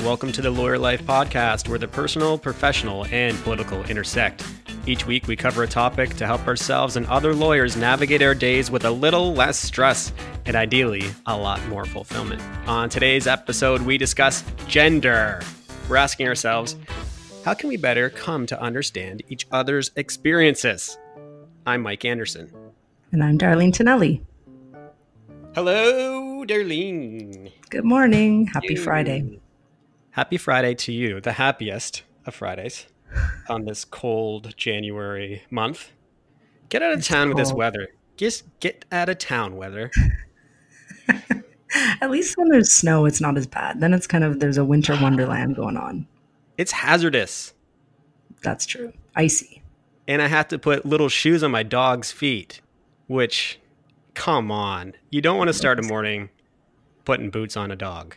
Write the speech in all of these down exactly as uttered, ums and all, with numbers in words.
Welcome to the Lawyer Life Podcast, where the personal, professional, and political intersect. Each week, we cover a topic to help ourselves and other lawyers navigate our days with a little less stress and ideally a lot more fulfillment. On today's episode, we discuss gender. We're asking ourselves, how can we better come to understand each other's experiences? I'm Mike Anderson. And I'm Darlene Tinelli. Hello, Darlene. Good morning. Happy you. Friday. Happy Friday to you, the happiest of Fridays on this cold January month. Get out of it's town cold. With this weather. Just get out of town, weather. At least when there's snow, it's not as bad. Then it's kind of, there's a winter wonderland going on. It's hazardous. That's true. Icy. And I have to put little shoes on my dog's feet, which, come on. You don't want to start a morning putting boots on a dog.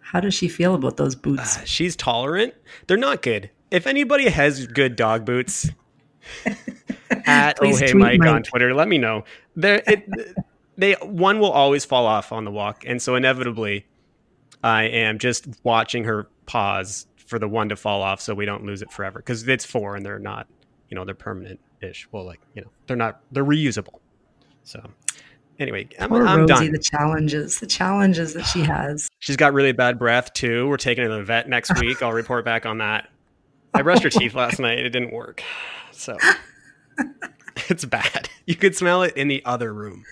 How does she feel about those boots? Uh, she's tolerant. They're not good. If anybody has good dog boots, at oh hey Mike, Mike on Twitter, let me know. There, they one will always fall off on the walk, and so inevitably, I am just watching her pause for the one to fall off, so we don't lose it forever. Because it's four, and they're not, you know, they're permanent-ish. Well, like you know, they're not, they're reusable. So. Anyway, I'm, Poor I'm Rosie, done. The challenges, the challenges that she has. She's got really bad breath too. We're taking her to the vet next week. I'll report back on that. I brushed her teeth last night. It didn't work. So it's bad. You could smell it in the other room.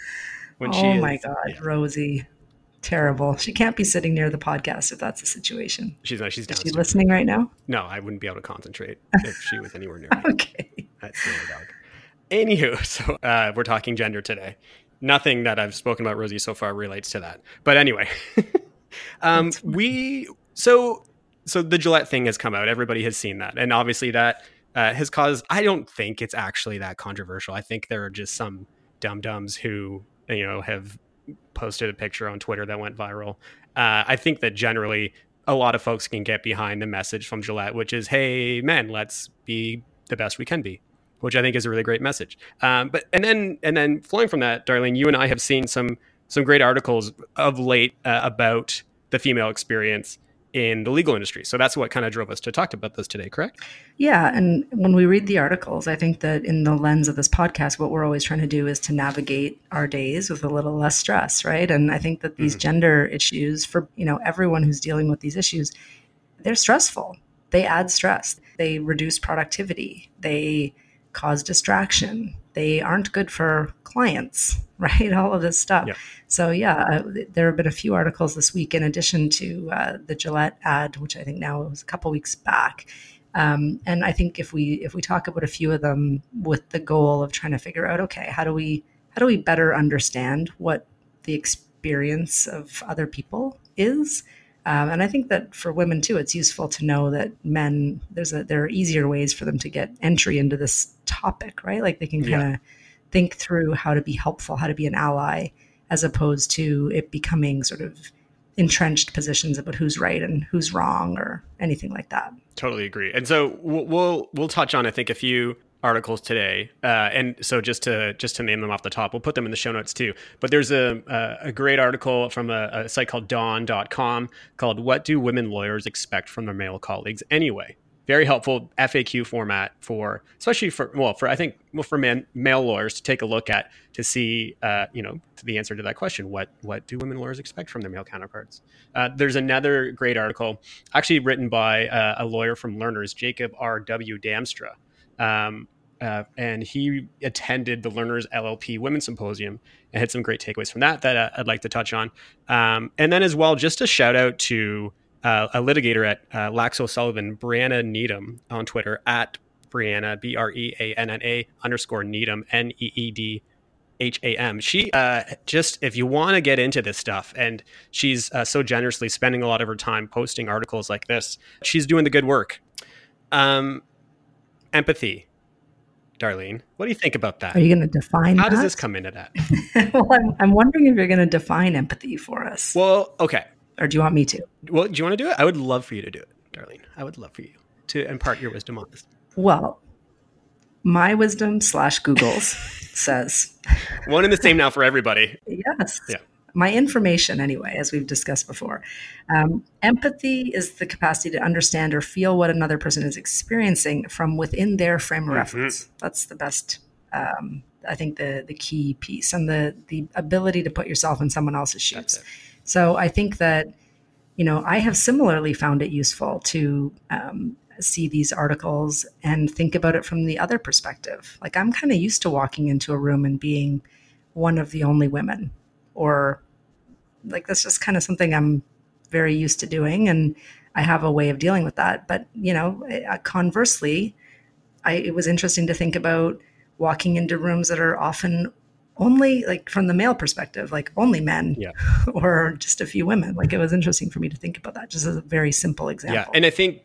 When oh she is, my God, yeah. Rosie. Terrible. She can't be sitting near the podcast if that's the situation. She's not. She's downstairs. Is she listening right now? No, I wouldn't be able to concentrate if she was anywhere near me. Okay. That's really dog. Anywho, so uh, we're talking gender today. Nothing that I've spoken about Rosie so far relates to that. But anyway, um, we so so the Gillette thing has come out. Everybody has seen that. And obviously that uh, has caused, I don't think it's actually that controversial. I think there are just some dum-dums who, you know, have posted a picture on Twitter that went viral. Uh, I think that generally a lot of folks can get behind the message from Gillette, which is, hey, men, let's be the best we can be. Which I think is a really great message. Um, but and then and then flowing from that, Darlene, you and I have seen some some great articles of late uh, about the female experience in the legal industry. So that's what kind of drove us to talk about this today, correct? Yeah. And when we read the articles, I think that in the lens of this podcast, what we're always trying to do is to navigate our days with a little less stress, right? And I think that these mm-hmm. gender issues for, you know, everyone who's dealing with these issues, they're stressful. They add stress. They reduce productivity. They cause distraction. They aren't good for clients, right? All of this stuff. Yep. So yeah, there have been a few articles this week in addition to uh, the Gillette ad, which I think now it was a couple weeks back. Um, and I think if we if we talk about a few of them with the goal of trying to figure out, okay, how do we how do we better understand what the experience of other people is? Um, and I think that for women too, it's useful to know that men, there's a, there are easier ways for them to get entry into this topic, right? Like they can kind of yeah. think through how to be helpful, how to be an ally, as opposed to it becoming sort of entrenched positions about who's right and who's wrong or anything like that. Totally agree. And so we'll we'll, we'll touch on, I think, a few articles today. Uh, and so just to just to name them off the top, we'll put them in the show notes too. But there's a a, a great article from a, a site called dawn dot com called What Do Women Lawyers Expect from Their Male Colleagues Anyway? Very helpful F A Q format for, especially for, well, for I think, well, for men, male lawyers to take a look at to see, uh, you know, the answer to that question. What what do women lawyers expect from their male counterparts? Uh, there's another great article actually written by uh, a lawyer from Lerner's, Jacob R W. Damstra. Um, uh, and he attended the Lerner's L L P Women's Symposium and had some great takeaways from that that uh, I'd like to touch on. Um, and then as well, just a shout out to uh, a litigator at uh, Laxo Sullivan, Brianna Needham on Twitter at Brianna, B R E A N N A underscore Needham, N E E D H A M. She uh, just, if you want to get into this stuff, and she's uh, so generously spending a lot of her time posting articles like this, she's doing the good work. Um, Empathy, Darlene. What do you think about that? Are you going to define How that? Does this come into that? Well, I'm, I'm wondering if you're going to define empathy for us. Well, okay. Or do you want me to? Well, do you want to do it? I would love for you to do it, Darlene. I would love for you to impart your wisdom on this. Well, my wisdom slash Google's says. One and the same now for everybody. Yes. Yeah. My information anyway, as we've discussed before. Um, empathy is the capacity to understand or feel what another person is experiencing from within their frame of mm-hmm. reference. That's the best, um, I think, the the key piece, and the the ability to put yourself in someone else's shoes. So I think that, you know, I have similarly found it useful to um, see these articles and think about it from the other perspective. Like, I'm kind of used to walking into a room and being one of the only women, or like, that's just kind of something I'm very used to doing. And I have a way of dealing with that. But, you know, conversely, I, it was interesting to think about walking into rooms that are often only, like, from the male perspective, like only men yeah. or just a few women. Like, it was interesting for me to think about that just as a very simple example. Yeah. And I think,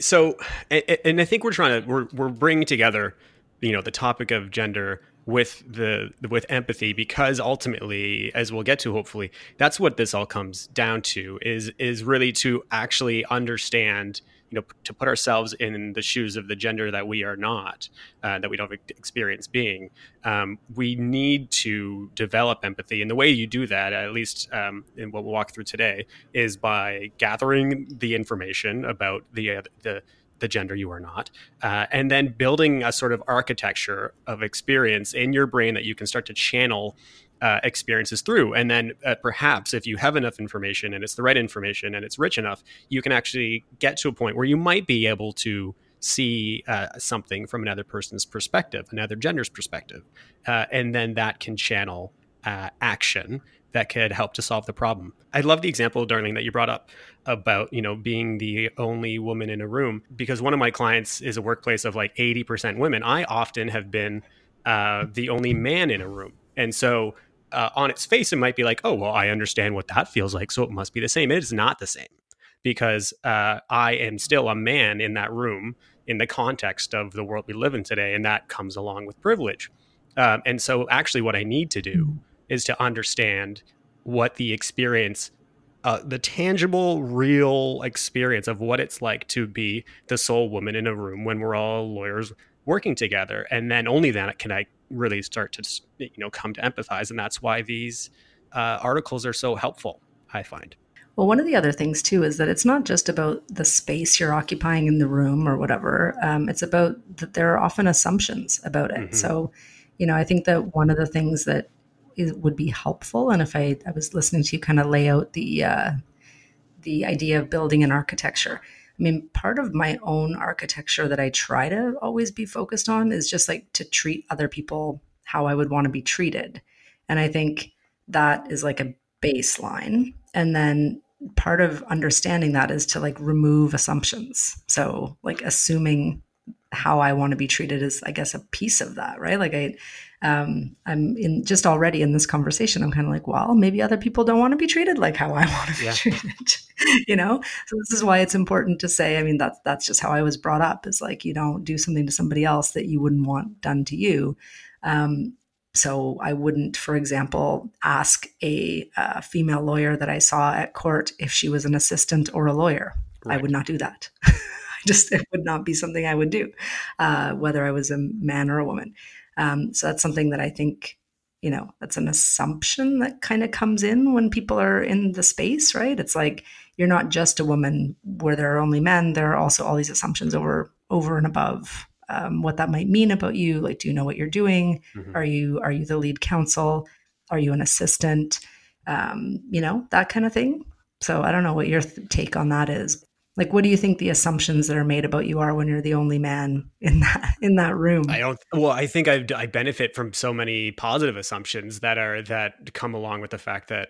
so, and, and I think we're trying to, we're, we're bringing together, you know, the topic of gender with the with empathy, because ultimately, as we'll get to hopefully, that's what this all comes down to, is is really to actually understand, you know, to put ourselves in the shoes of the gender that we are not, uh, that we don't experience being. Um, we need to develop empathy. And the way you do that, at least um, in what we'll walk through today, is by gathering the information about the uh, the the gender you are not, uh, and then building a sort of architecture of experience in your brain that you can start to channel Uh, experiences through. And then uh, perhaps if you have enough information and it's the right information and it's rich enough, you can actually get to a point where you might be able to see uh, something from another person's perspective, another gender's perspective. Uh, and then that can channel uh, action that could help to solve the problem. I love the example, Darlene, that you brought up about, you know, being the only woman in a room, because one of my clients is a workplace of like eighty percent women. I often have been uh, the only man in a room. And so Uh, on its face, it might be like, oh, well, I understand what that feels like, so it must be the same. It is not the same, because uh, I am still a man in that room in the context of the world we live in today, and that comes along with privilege. Um, and so actually what I need to do is to understand what the experience, uh, the tangible, real experience of what it's like to be the sole woman in a room when we're all lawyers working together. And then only then can I really start to, you know, come to empathize. And that's why these uh, articles are so helpful, I find. Well, one of the other things too is that it's not just about the space you're occupying in the room or whatever. Um, it's about that there are often assumptions about it. Mm-hmm. So, you know, I think that one of the things that is, would be helpful, and if I, I was listening to you kind of lay out the uh, the idea of building an architecture. I mean, part of my own architecture that I try to always be focused on is just like to treat other people how I would want to be treated. And I think that is like a baseline. And then part of understanding that is to like remove assumptions. So like assuming how I want to be treated is, I guess, a piece of that, right? Like I, um, I'm in just already in this conversation, I'm kind of like, well, maybe other people don't want to be treated like how I want to be yeah. treated, you know? So this is why it's important to say, I mean, that's, that's just how I was brought up, is like, you don't do something to somebody else that you wouldn't want done to you. Um, so I wouldn't, for example, ask a, a female lawyer that I saw at court if she was an assistant or a lawyer. Right. I would not do that. Just, it would not be something I would do, uh, whether I was a man or a woman. Um, so that's something that I think, you know, that's an assumption that kind of comes in when people are in the space, right? It's like, you're not just a woman where there are only men. There are also all these assumptions over, over and above, um, what that might mean about you. Like, do you know what you're doing? Mm-hmm. Are you, are you the lead counsel? Are you an assistant? Um, you know, that kind of thing. So I don't know what your th- take on that is. Like, what do you think the assumptions that are made about you are when you're the only man in that in that room? I don't. Well, I think I've, I benefit from so many positive assumptions that are that come along with the fact that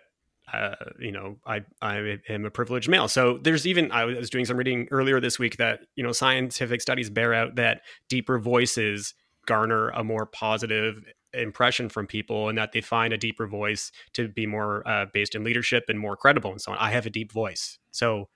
uh, you know I I am a privileged male. So there's even I was doing some reading earlier this week that, you know, scientific studies bear out that deeper voices garner a more positive impression from people, and that they find a deeper voice to be more uh, based in leadership and more credible and so on. I have a deep voice, so.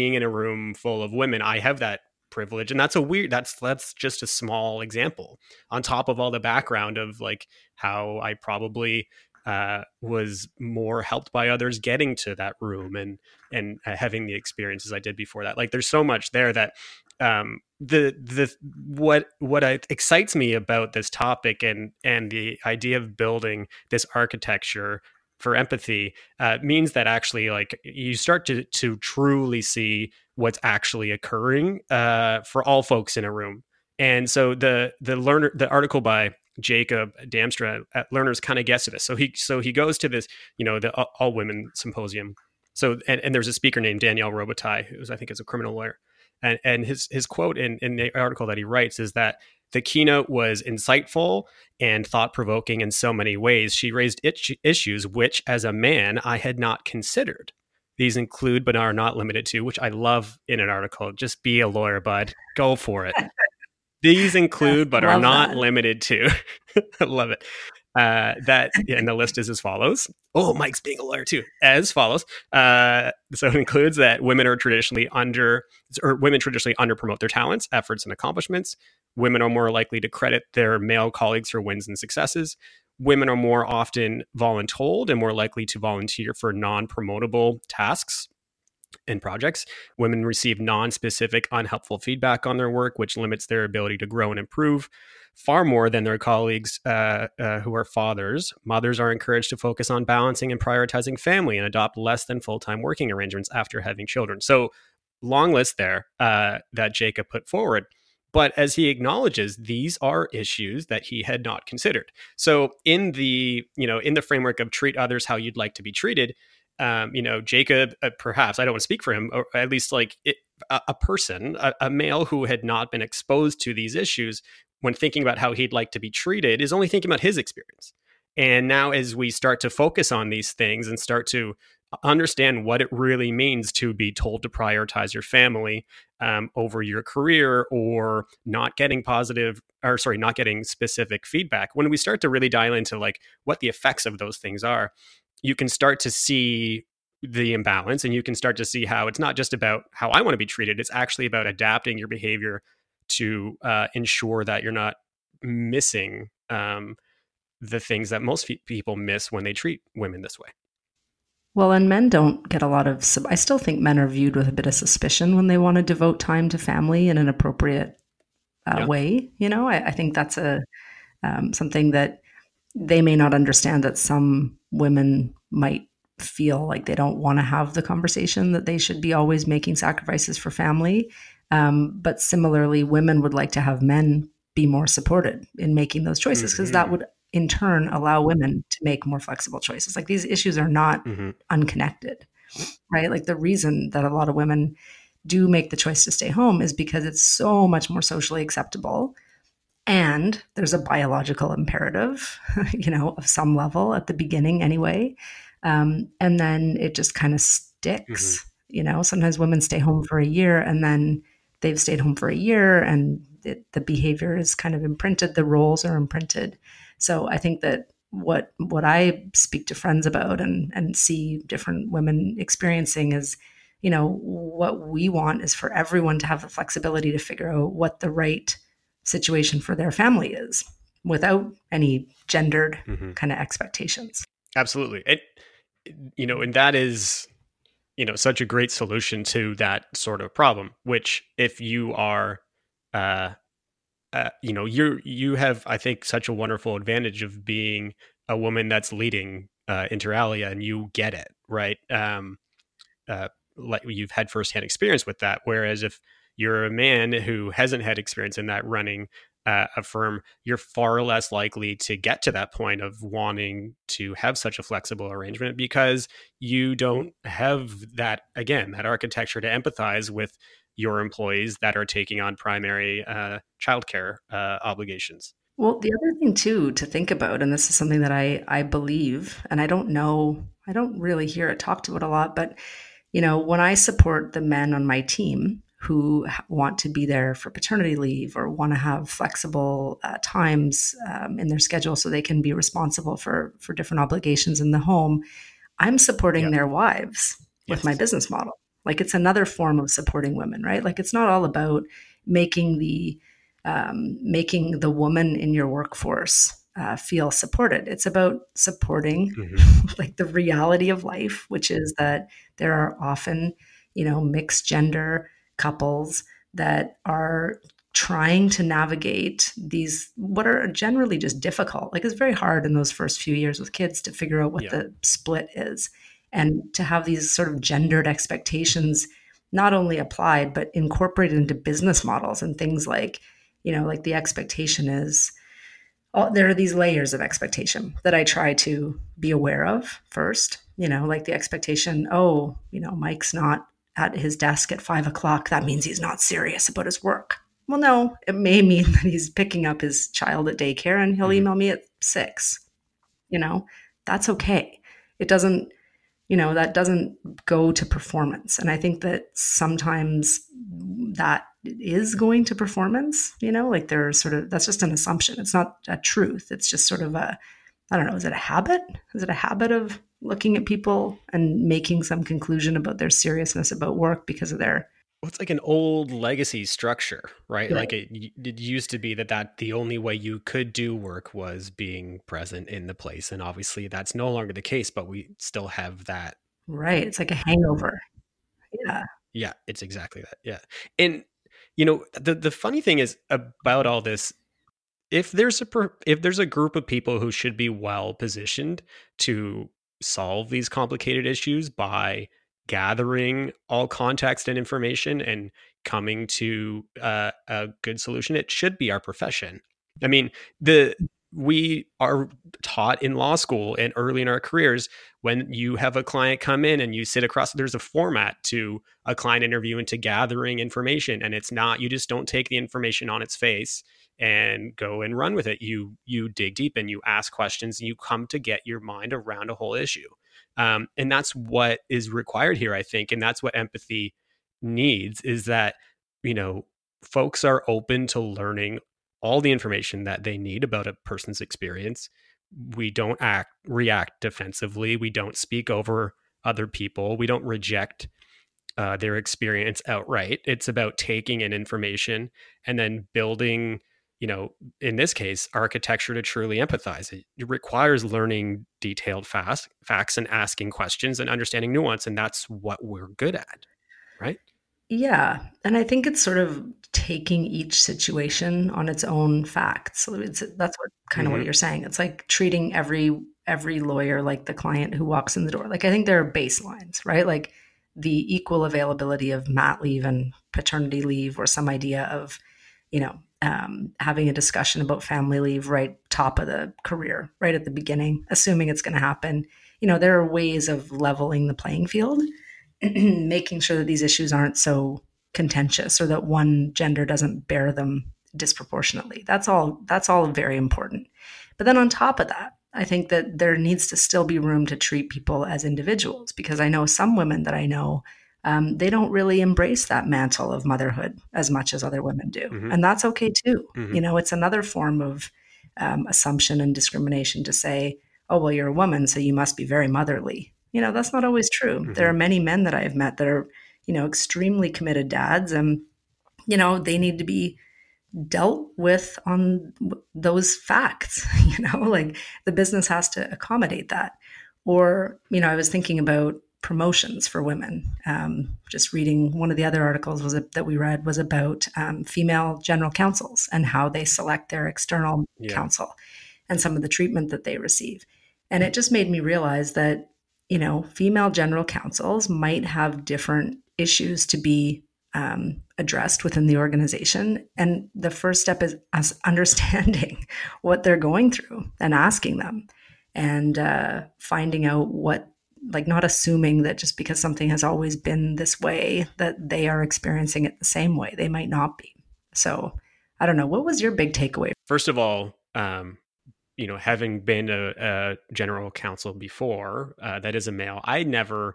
Being in a room full of women, I have that privilege. And that's a weird, that's, that's just a small example on top of all the background of like how I probably uh, was more helped by others getting to that room and, and uh, having the experiences I did before that. Like, there's so much there that um, the the what what I, excites me about this topic and and the idea of building this architecture for empathy uh, means that actually, like, you start to to truly see what's actually occurring uh, for all folks in a room. And so the the learner the article by Jacob Damstra at Lerner's kind of gets to this. So he so he goes to this, you know, the all women symposium. So and, and there's a speaker named Danielle Robitaille, who's I think is a criminal lawyer, and and his his quote in in the article that he writes is that the keynote was insightful and thought-provoking in so many ways. She raised itch- issues which, as a man, I had not considered. These include, but are not limited to, which I love in an article. Just be a lawyer, bud. Go for it. These include, but are not that. limited to. I love it. Uh, that and the list is as follows. Oh, Mike's being a lawyer too. As follows. Uh, so it includes that women are traditionally under, or women traditionally underpromote their talents, efforts, and accomplishments. Women are more likely to credit their male colleagues for wins and successes. Women are more often voluntold and more likely to volunteer for non-promotable tasks and projects. Women receive non-specific, unhelpful feedback on their work, which limits their ability to grow and improve. Far more than their colleagues uh, uh, who are fathers, mothers are encouraged to focus on balancing and prioritizing family and adopt less than full-time working arrangements after having children. So long list there uh, that Jacob put forward. But as he acknowledges, these are issues that he had not considered. So in the, you know, in the framework of treat others how you'd like to be treated, um, you know, Jacob, uh, perhaps, I don't want to speak for him, or at least like it, a, a person, a, a male who had not been exposed to these issues when thinking about how he'd like to be treated is only thinking about his experience. And now as we start to focus on these things and start to understand what it really means to be told to prioritize your family um, over your career, or not getting positive, or sorry, not getting specific feedback, when we start to really dial into like what the effects of those things are, you can start to see the imbalance, and you can start to see how it's not just about how I want to be treated. It's actually about adapting your behavior to uh, ensure that you're not missing um, the things that most fe- people miss when they treat women this way. Well, and men don't get a lot of, sub- I still think men are viewed with a bit of suspicion when they want to devote time to family in an appropriate uh, yeah. way. You know, I, I think that's a um, something that they may not understand, that some women might feel like they don't want to have the conversation that they should be always making sacrifices for family. Um, but similarly, women would like to have men be more supported in making those choices, because mm-hmm. that would in turn allow women to make more flexible choices. Like, these issues are not mm-hmm. unconnected, right? Like, the reason that a lot of women do make the choice to stay home is because it's so much more socially acceptable. And there's a biological imperative, you know, of some level at the beginning anyway. Um, and then it just kind of sticks, mm-hmm. you know, sometimes women stay home for a year and then they've stayed home for a year and it, the behavior is kind of imprinted. The roles are imprinted. So I think that what what I speak to friends about and, and see different women experiencing is, you know, what we want is for everyone to have the flexibility to figure out what the right situation for their family is without any gendered mm-hmm. kind of expectations. Absolutely. It, you know, and that is... you know, such a great solution to that sort of problem, which if you are, uh, uh, you know, you're, you have, I think, such a wonderful advantage of being a woman that's leading uh, Inter Alia, and you get it, right? Um, uh, like you've had firsthand experience with that. Whereas if you're a man who hasn't had experience in that running uh, a firm, you're far less likely to get to that point of wanting to have such a flexible arrangement, because you don't have that, again, that architecture to empathize with your employees that are taking on primary uh, childcare uh, obligations. Well, the other thing too to think about, and this is something that I, I believe, and I don't know, I don't really hear it talked about a lot, but you know, when I support the men on my team who want to be there for paternity leave or want to have flexible uh, times um, in their schedule so they can be responsible for, for different obligations in the home, I'm supporting yep. their wives yes. with my business model. Like, it's another form of supporting women, right? Like, it's not all about making the, um, making the woman in your workforce uh, feel supported. It's about supporting mm-hmm. like the reality of life, which is that there are often, you know, mixed gender couples that are trying to navigate these, what are generally just difficult. Like, it's very hard in those first few years with kids to figure out what yeah. the split is, and to have these sort of gendered expectations not only applied, but incorporated into business models and things like, you know, like the expectation is, oh, there are these layers of expectation that I try to be aware of first, you know, like the expectation, oh, you know, Mike's not at his desk at five o'clock. That means he's not serious about his work. Well, no, it may mean that he's picking up his child at daycare and he'll mm-hmm. email me at six, you know, that's okay. It doesn't, you know, that doesn't go to performance. And I think that sometimes that is going to performance, you know, like there's sort of, that's just an assumption. It's not a truth. It's just sort of a, I don't know, is it a habit? Is it a habit of looking at people and making some conclusion about their seriousness about work because of their, it's like an old legacy structure, right? Yeah. Like it, it used to be that, that the only way you could do work was being present in the place. And obviously that's no longer the case, but we still have that. Right. It's like a hangover. Yeah. Yeah, it's exactly that. Yeah. And, you know, the, the funny thing is about all this, if there's a, per, if there's a group of people who should be well positioned to solve these complicated issues by gathering all context and information and coming to uh, a good solution, it should be our profession. I mean, the we are taught in law school and early in our careers, when you have a client come in and you sit across, there's a format to a client interview and to gathering information. And it's not, you just don't take the information on its face and go and run with it. You, you dig deep and you ask questions and you come to get your mind around a whole issue. Um, and that's what is required here, I think. And that's what empathy needs, is that, you know, folks are open to learning all the information that they need about a person's experience. We don't act, react defensively. We don't speak over other people. We don't reject uh, their experience outright. It's about taking in information and then building, you know, in this case, architecture to truly empathize. It requires learning detailed fast, facts and asking questions and understanding nuance. And that's what we're good at, right? Yeah. And I think it's sort of taking each situation on its own facts. So it's, that's what kind mm-hmm. of what you're saying. It's like treating every every lawyer like the client who walks in the door. Like, I think there are baselines, right? Like the equal availability of mat leave and paternity leave, or some idea of, you know, Um, having a discussion about family leave right top of the career, right at the beginning, assuming it's going to happen. You know, there are ways of leveling the playing field, making sure that these issues aren't so contentious or that one gender doesn't bear them disproportionately. That's all, that's all very important. But then on top of that, I think that there needs to still be room to treat people as individuals, because I know some women that I know, Um, they don't really embrace that mantle of motherhood as much as other women do. Mm-hmm. And that's okay too. Mm-hmm. You know, it's another form of um, assumption and discrimination to say, oh, well, you're a woman, so you must be very motherly. You know, that's not always true. Mm-hmm. There are many men that I've met that are, you know, extremely committed dads, and, you know, they need to be dealt with on those facts, you know, like the business has to accommodate that. Or, you know, I was thinking about promotions for women. Um, just reading one of the other articles was a, that we read was about um, female general counsels and how they select their external yeah. counsel and some of the treatment that they receive. And it just made me realize that, you know, female general counsels might have different issues to be um, addressed within the organization. And the first step is us understanding what they're going through and asking them and uh, finding out what, like not assuming that just because something has always been this way, that they are experiencing it the same way. They might not be. So I don't know. What was your big takeaway? First of all, um, you know, having been a, a general counsel before, uh, that is a male, I never,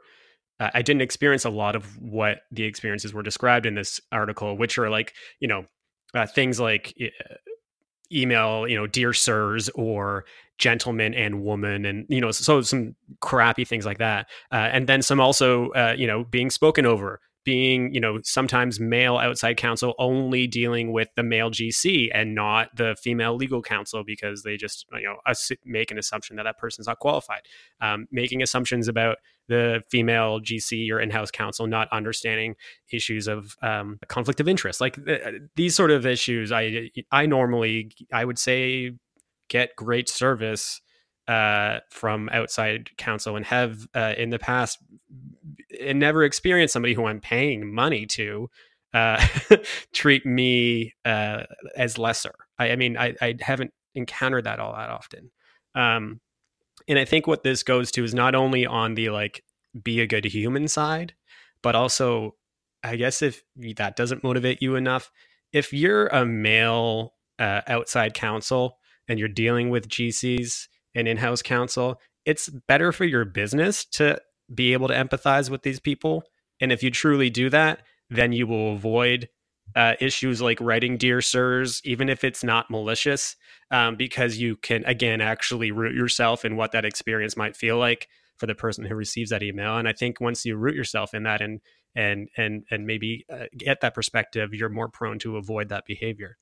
uh, I didn't experience a lot of what the experiences were described in this article, which are like, you know, uh, things like uh, email, you know, dear sirs, or gentleman and woman, and, you know, so some crappy things like that. Uh, and then some also, uh, you know, being spoken over, being, you know, sometimes male outside counsel only dealing with the male G C and not the female legal counsel because they just, you know, ass- make an assumption that that person's not qualified. Um, making assumptions about the female G C or in-house counsel not understanding issues of um, conflict of interest. Like th- these sort of issues, I, I normally, I would say, get great service uh, from outside counsel and have uh, in the past and never experienced somebody who I'm paying money to uh, treat me uh, as lesser. I, I mean, I, I haven't encountered that all that often. Um, and I think what this goes to is not only on the like, be a good human side, but also, I guess if that doesn't motivate you enough, if you're a male uh, outside counsel and you're dealing with G Cs and in-house counsel, it's better for your business to be able to empathize with these people. And if you truly do that, then you will avoid uh, issues like writing Dear Sirs, even if it's not malicious, um, because you can, again, actually root yourself in what that experience might feel like for the person who receives that email. And I think once you root yourself in that and and and and maybe uh, get that perspective, you're more prone to avoid that behavior.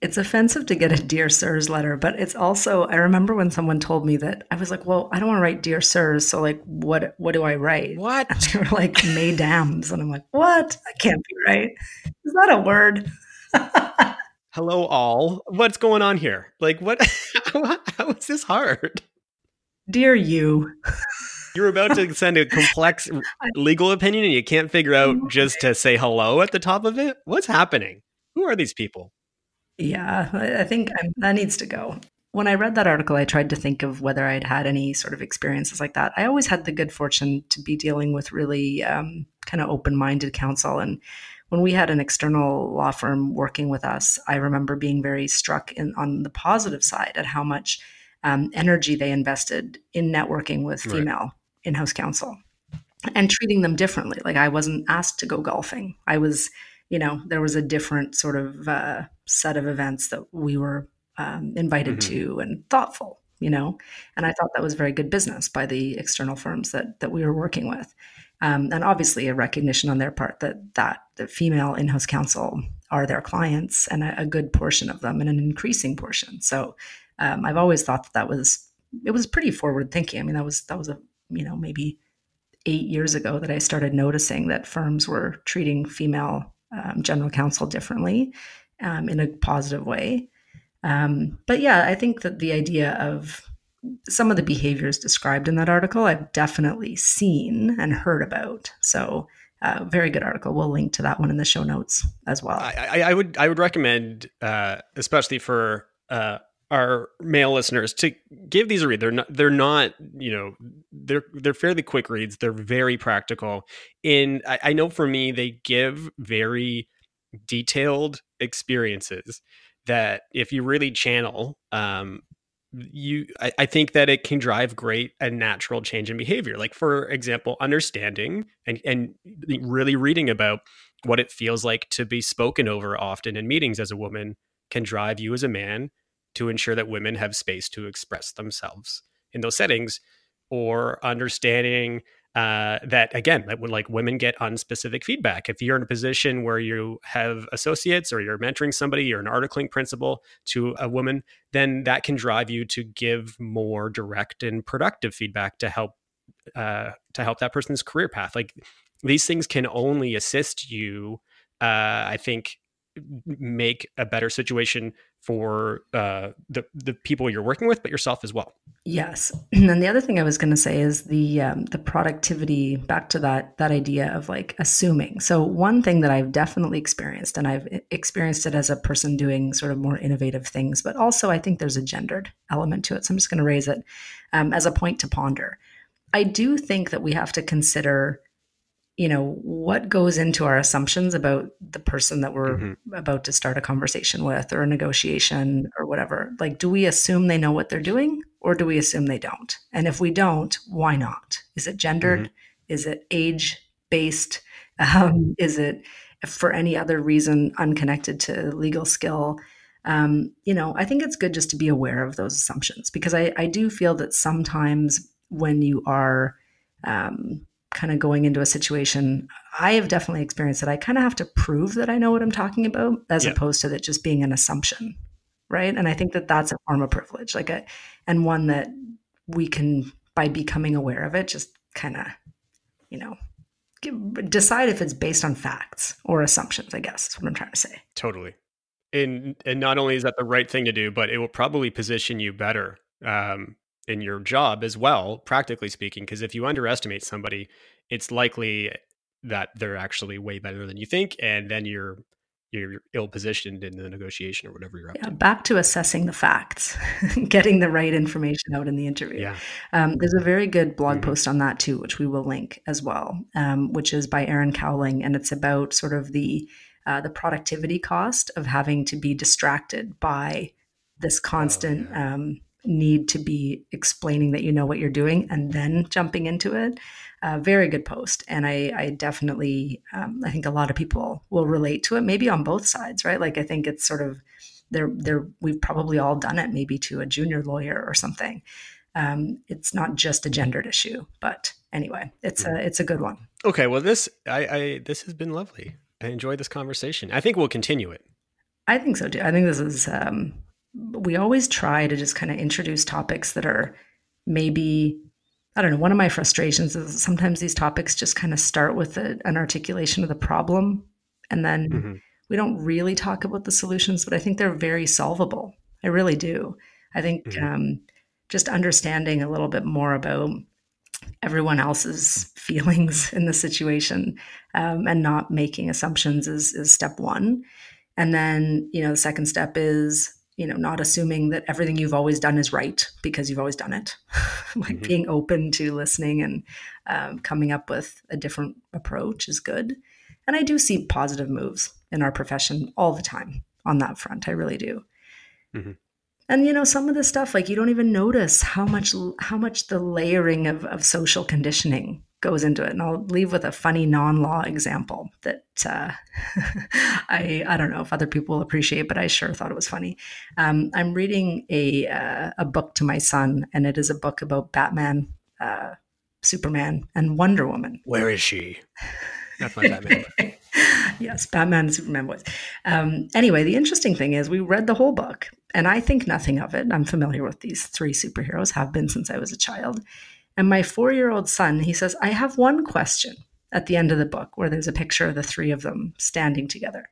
It's offensive to get a Dear Sirs letter, but it's also, I remember when someone told me that, I was like, well, I don't want to write Dear Sirs. So like, what, what do I write? What? And they were like, Mesdames. And I'm like, what? That can't be right. Is that a word? Hello, all. What's going on here? Like, what? how, how is this hard? Dear you. You're about to send a complex legal opinion and you can't figure out just to say hello at the top of it? What's happening? Who are these people? Yeah, I think I'm, that needs to go. When I read that article, I tried to think of whether I'd had any sort of experiences like that. I always had the good fortune to be dealing with really um, kind of open-minded counsel. And when we had an external law firm working with us, I remember being very struck in, on the positive side at how much um, energy they invested in networking with female right. in-house counsel and treating them differently. Like I wasn't asked to go golfing. I was... You know, there was a different sort of uh, set of events that we were um, invited mm-hmm. to and thoughtful, you know, and I thought that was very good business by the external firms that that we were working with. Um, and obviously a recognition on their part that that the female in-house counsel are their clients and a, a good portion of them and an increasing portion. So um, I've always thought that that was, it was pretty forward thinking. I mean, that was, that was a, you know, maybe eight years ago that I started noticing that firms were treating female Um, general counsel differently um, in a positive way. Um, but yeah, I think that the idea of some of the behaviors described in that article, I've definitely seen and heard about. So uh, very good article. We'll link to that one in the show notes as well. I, I, I would I would recommend, uh, especially for uh, our male listeners, to give these a read. They're not, they're not, you know, they're, they're fairly quick reads. They're very practical. And I, I know for me, they give very detailed experiences that if you really channel, um, you, I, I think that it can drive great and natural change in behavior. Like for example, understanding and, and really reading about what it feels like to be spoken over often in meetings as a woman can drive you as a man to ensure that women have space to express themselves in those settings, or understanding uh, that, again, that when like women get unspecific feedback, if you're in a position where you have associates or you're mentoring somebody, you're an articling principal to a woman, then that can drive you to give more direct and productive feedback to help uh, to help that person's career path. Like these things can only assist you, uh, I think, make a better situation for uh, the the people you're working with, but yourself as well. Yes, and the other thing I was going to say is the um, the productivity. Back to that that idea of like assuming. So one thing that I've definitely experienced, and I've experienced it as a person doing sort of more innovative things, but also I think there's a gendered element to it. So I'm just going to raise it um, as a point to ponder. I do think that we have to consider, you know, what goes into our assumptions about the person that we're mm-hmm. about to start a conversation with or a negotiation or whatever. Like, do we assume they know what they're doing or do we assume they don't? And if we don't, why not? Is it gendered? Mm-hmm. Is it age-based? Um, is it for any other reason unconnected to legal skill? Um, you know, I think it's good just to be aware of those assumptions because I, I do feel that sometimes when you are um, kind of going into a situation, I have definitely experienced that I kind of have to prove that I know what I'm talking about, as yeah. opposed to that just being an assumption, right? And I think that that's a form of privilege, like a, and one that we can, by becoming aware of it, just kind of, you know, give, decide if it's based on facts or assumptions, I guess is what I'm trying to say. Totally. And, and not only is that the right thing to do, but it will probably position you better um, in your job as well, practically speaking, because if you underestimate somebody, it's likely that they're actually way better than you think. And then you're, you're ill-positioned in the negotiation or whatever you're up yeah, to. Back to assessing the facts, getting the right information out in the interview. Yeah. Um, there's a very good blog mm-hmm. post on that too, which we will link as well, um, which is by Aaron Cowling. And it's about sort of the uh, the productivity cost of having to be distracted by this constant oh, yeah. um, need to be explaining that you know what you're doing and then jumping into it. Uh, very good post. And I, I definitely, um, I think a lot of people will relate to it, maybe on both sides, right? Like, I think it's sort of, they're, they're, we've probably all done it, maybe to a junior lawyer or something. Um, it's not just a gendered issue, but anyway, it's yeah. a, it's a good one. Okay. Well, this, I, I, this has been lovely. I enjoyed this conversation. I think we'll continue it. I think so too. I think this is, um, we always try to just kind of introduce topics that are maybe, I don't know, one of my frustrations is that sometimes these topics just kind of start with a, an articulation of the problem. And then mm-hmm. we don't really talk about the solutions, but I think they're very solvable. I really do. I think mm-hmm. um, just understanding a little bit more about everyone else's feelings in the situation um, and not making assumptions is, is step one. And then, you know, the second step is, you know, not assuming that everything you've always done is right because you've always done it, like mm-hmm. being open to listening and um, coming up with a different approach is good. And I do see positive moves in our profession all the time on that front. I really do. Mm-hmm. And, you know, some of the stuff, like, you don't even notice how much, how much the layering of, of social conditioning goes into it. And I'll leave with a funny non-law example that uh, I I don't know if other people will appreciate, but I sure thought it was funny. Um, I'm reading a uh, a book to my son, and it is a book about Batman, uh, Superman, and Wonder Woman. Where is she? That's my Batman. Yes, Batman and Superman boys. Um, anyway, the interesting thing is we read the whole book, and I think nothing of it. I'm familiar with these three superheroes, have been since I was a child. And my four-year-old son, he says, I have one question at the end of the book where there's a picture of the three of them standing together.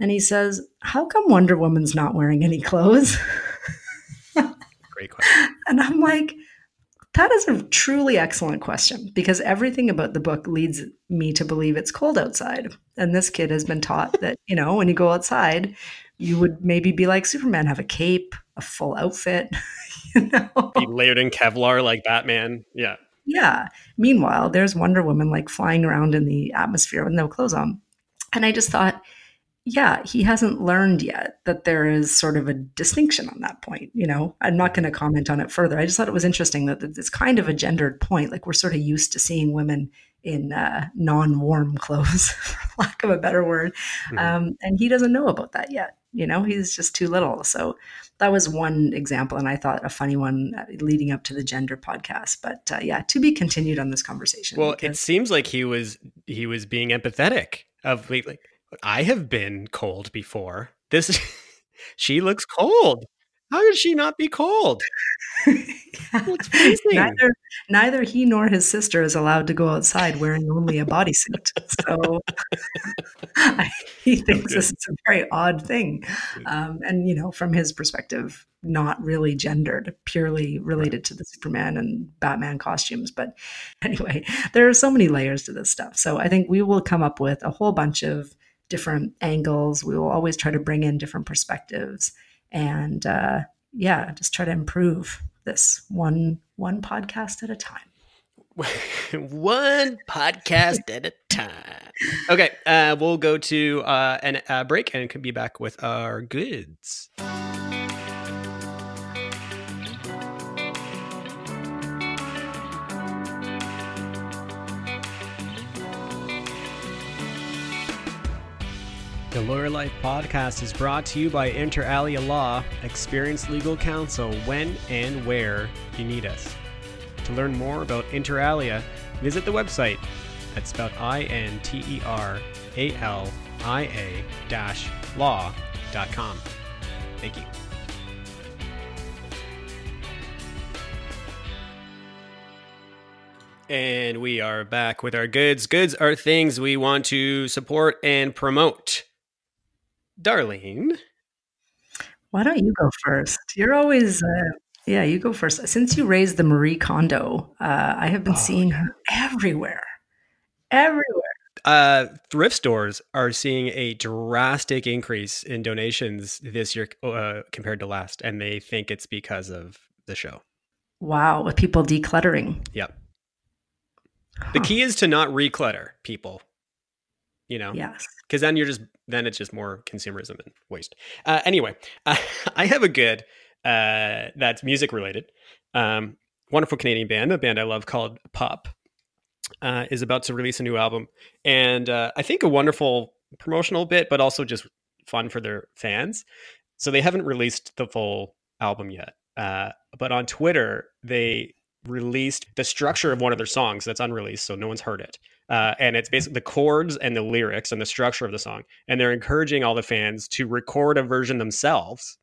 And he says, how come Wonder Woman's not wearing any clothes? Great question. And I'm like, that is a truly excellent question, because everything about the book leads me to believe it's cold outside. And this kid has been taught that, you know, when you go outside, you would maybe be like Superman, have a cape, a full outfit. You know? Be layered in Kevlar like Batman. Yeah. Yeah. Meanwhile, there's Wonder Woman like flying around in the atmosphere with no clothes on. And I just thought, yeah, he hasn't learned yet that there is sort of a distinction on that point. You know, I'm not going to comment on it further. I just thought it was interesting that it's kind of a gendered point. Like, we're sort of used to seeing women in uh, non-warm clothes, for lack of a better word. Mm-hmm. Um, and he doesn't know about that yet. You know, he's just too little. So that was one example. And I thought a funny one leading up to the gender podcast, but uh, yeah, to be continued on this conversation. Well, because- it seems like he was, he was being empathetic of like, I have been cold before this. She looks cold. How could she not be cold? Yeah. Well, it's freezing. Neither, neither he nor his sister is allowed to go outside wearing only a bodysuit. So he thinks this is a very odd thing. Um, and, you know, from his perspective, not really gendered, purely related to the Superman and Batman costumes. But anyway, there are so many layers to this stuff. So I think we will come up with a whole bunch of different angles. We will always try to bring in different perspectives. And uh, yeah, just try to improve this one one podcast at a time. One podcast at a time. Okay, uh, we'll go to uh, an, a break and could be back with our goods. The Lawyer Life Podcast is brought to you by Inter Alia Law, experienced legal counsel when and where you need us. To learn more about Inter Alia, Visit the website at spelled I N T E R A L I A dash law dot com. Thank you. And we are back with our goods. Goods are things we want to support and promote. Darlene, why don't you go first? You're always, uh, yeah, you go first. Since you raised the Marie Kondo, uh, I have been oh, seeing her everywhere, everywhere. Uh, thrift stores are seeing a drastic increase in donations this year uh, compared to last, and they think it's because of the show. Wow, with people decluttering. Yep. Huh. The key is to not reclutter people, you know? Yes. Because then you're just, then it's just more consumerism and waste. Uh, anyway, uh, I have a good uh, that's music related. Um, wonderful Canadian band, a band I love called P U P, uh, is about to release a new album. And uh, I think a wonderful promotional bit, but also just fun for their fans. So they haven't released the full album yet. Uh, but on Twitter, they released the structure of one of their songs that's unreleased, so no one's heard it, uh and it's basically the chords and the lyrics and the structure of the song, and they're encouraging all the fans to record a version themselves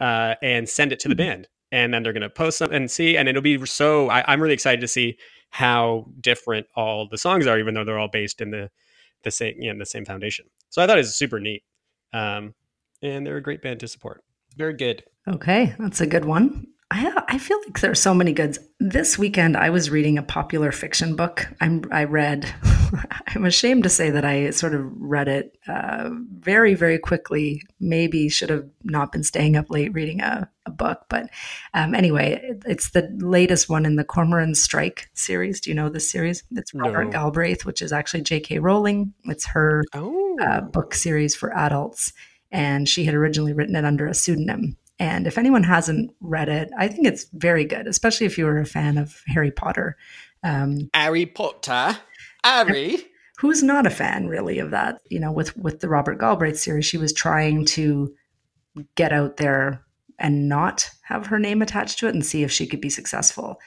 uh and send it to the band, and then they're going to post something and see, and it'll be so I, I'm really excited to see how different all the songs are, even though they're all based in the the same you know, the same foundation. So I thought it was super neat, um and they're a great band to support. Very good. Okay, that's a good one. I, I feel like there's so many goods. This weekend, I was reading a popular fiction book. I'm, I read, I'm ashamed to say that I sort of read it uh, very, very quickly. Maybe should have not been staying up late reading a, a book. But um, anyway, it, it's the latest one in the Cormoran Strike series. Do you know this series? It's Robert no. Galbraith, which is actually J K. Rowling. It's her oh. uh, book series for adults. And she had originally written it under a pseudonym. And if anyone hasn't read it, I think it's very good, especially if you were a fan of Harry Potter. Um, Harry Potter. Harry. Who's not a fan, really, of that? You know, with, with the Robert Galbraith series, she was trying to get out there and not have her name attached to it and see if she could be successful.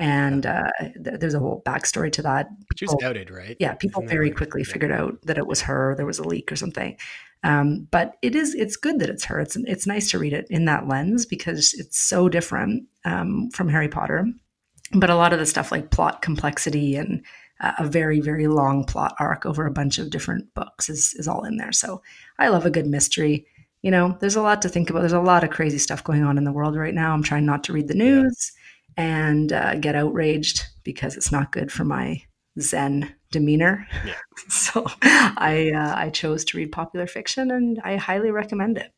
And uh, th- there's a whole backstory to that. People, she was outed, right? Yeah, people very right? quickly figured out that it was her. There was a leak or something. Um, but it is, it's good that it's her. It's, it's nice to read it in that lens because it's so different, um, from Harry Potter, but a lot of the stuff like plot complexity and uh, a very, very long plot arc over a bunch of different books is, is all in there. So I love a good mystery. You know, there's a lot to think about. There's a lot of crazy stuff going on in the world right now. I'm trying not to read the news yeah. and, uh, get outraged because it's not good for my zen demeanor. Yeah. So I uh, I chose to read popular fiction, and I highly recommend it.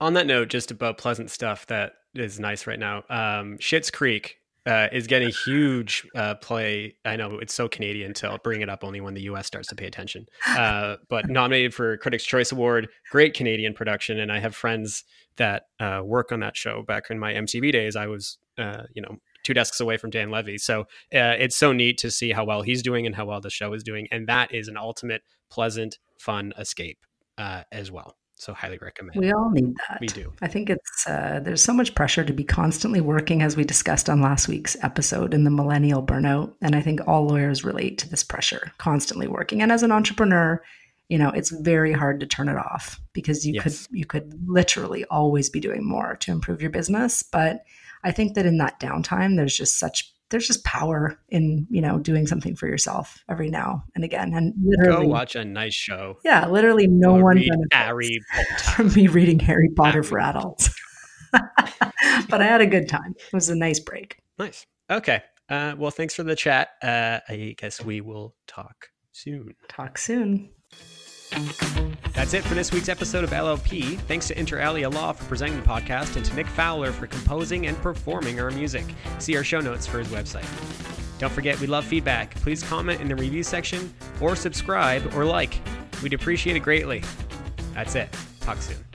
On that note, just about pleasant stuff that is nice right now, um, Schitt's Creek uh, is getting huge uh, play. I know it's so Canadian to I'll bring it up only when the U S starts to pay attention. Uh, but nominated for Critics' Choice Award, great Canadian production, and I have friends that uh, work on that show. Back in my M T V days, I was uh, you know. two desks away from Dan Levy. So uh, it's so neat to see how well he's doing and how well the show is doing. And that is an ultimate, pleasant, fun escape uh, as well. So highly recommend. We all need that. We do. I think it's, uh, there's so much pressure to be constantly working, as we discussed on last week's episode in the millennial burnout. And I think all lawyers relate to this pressure, constantly working. And as an entrepreneur, you know, it's very hard to turn it off because you yes. could, you could literally always be doing more to improve your business. But I think that in that downtime, there's just such, there's just power in, you know, doing something for yourself every now and again. And literally, go watch a nice show. Yeah. Literally no or one benefits from me reading Harry Potter Harry. for adults, but I had a good time. It was a nice break. Nice. Okay. Uh, well, thanks for the chat. Uh, I guess we will talk soon. Talk soon. That's it for this week's episode of L L P. Thanks to Inter Alia Law for presenting the podcast, and to Nick Fowler for composing and performing our music. See our show notes for his website. Don't forget, we love feedback. Please comment in the review section, or subscribe, or like. We'd appreciate it greatly. That's it. Talk soon.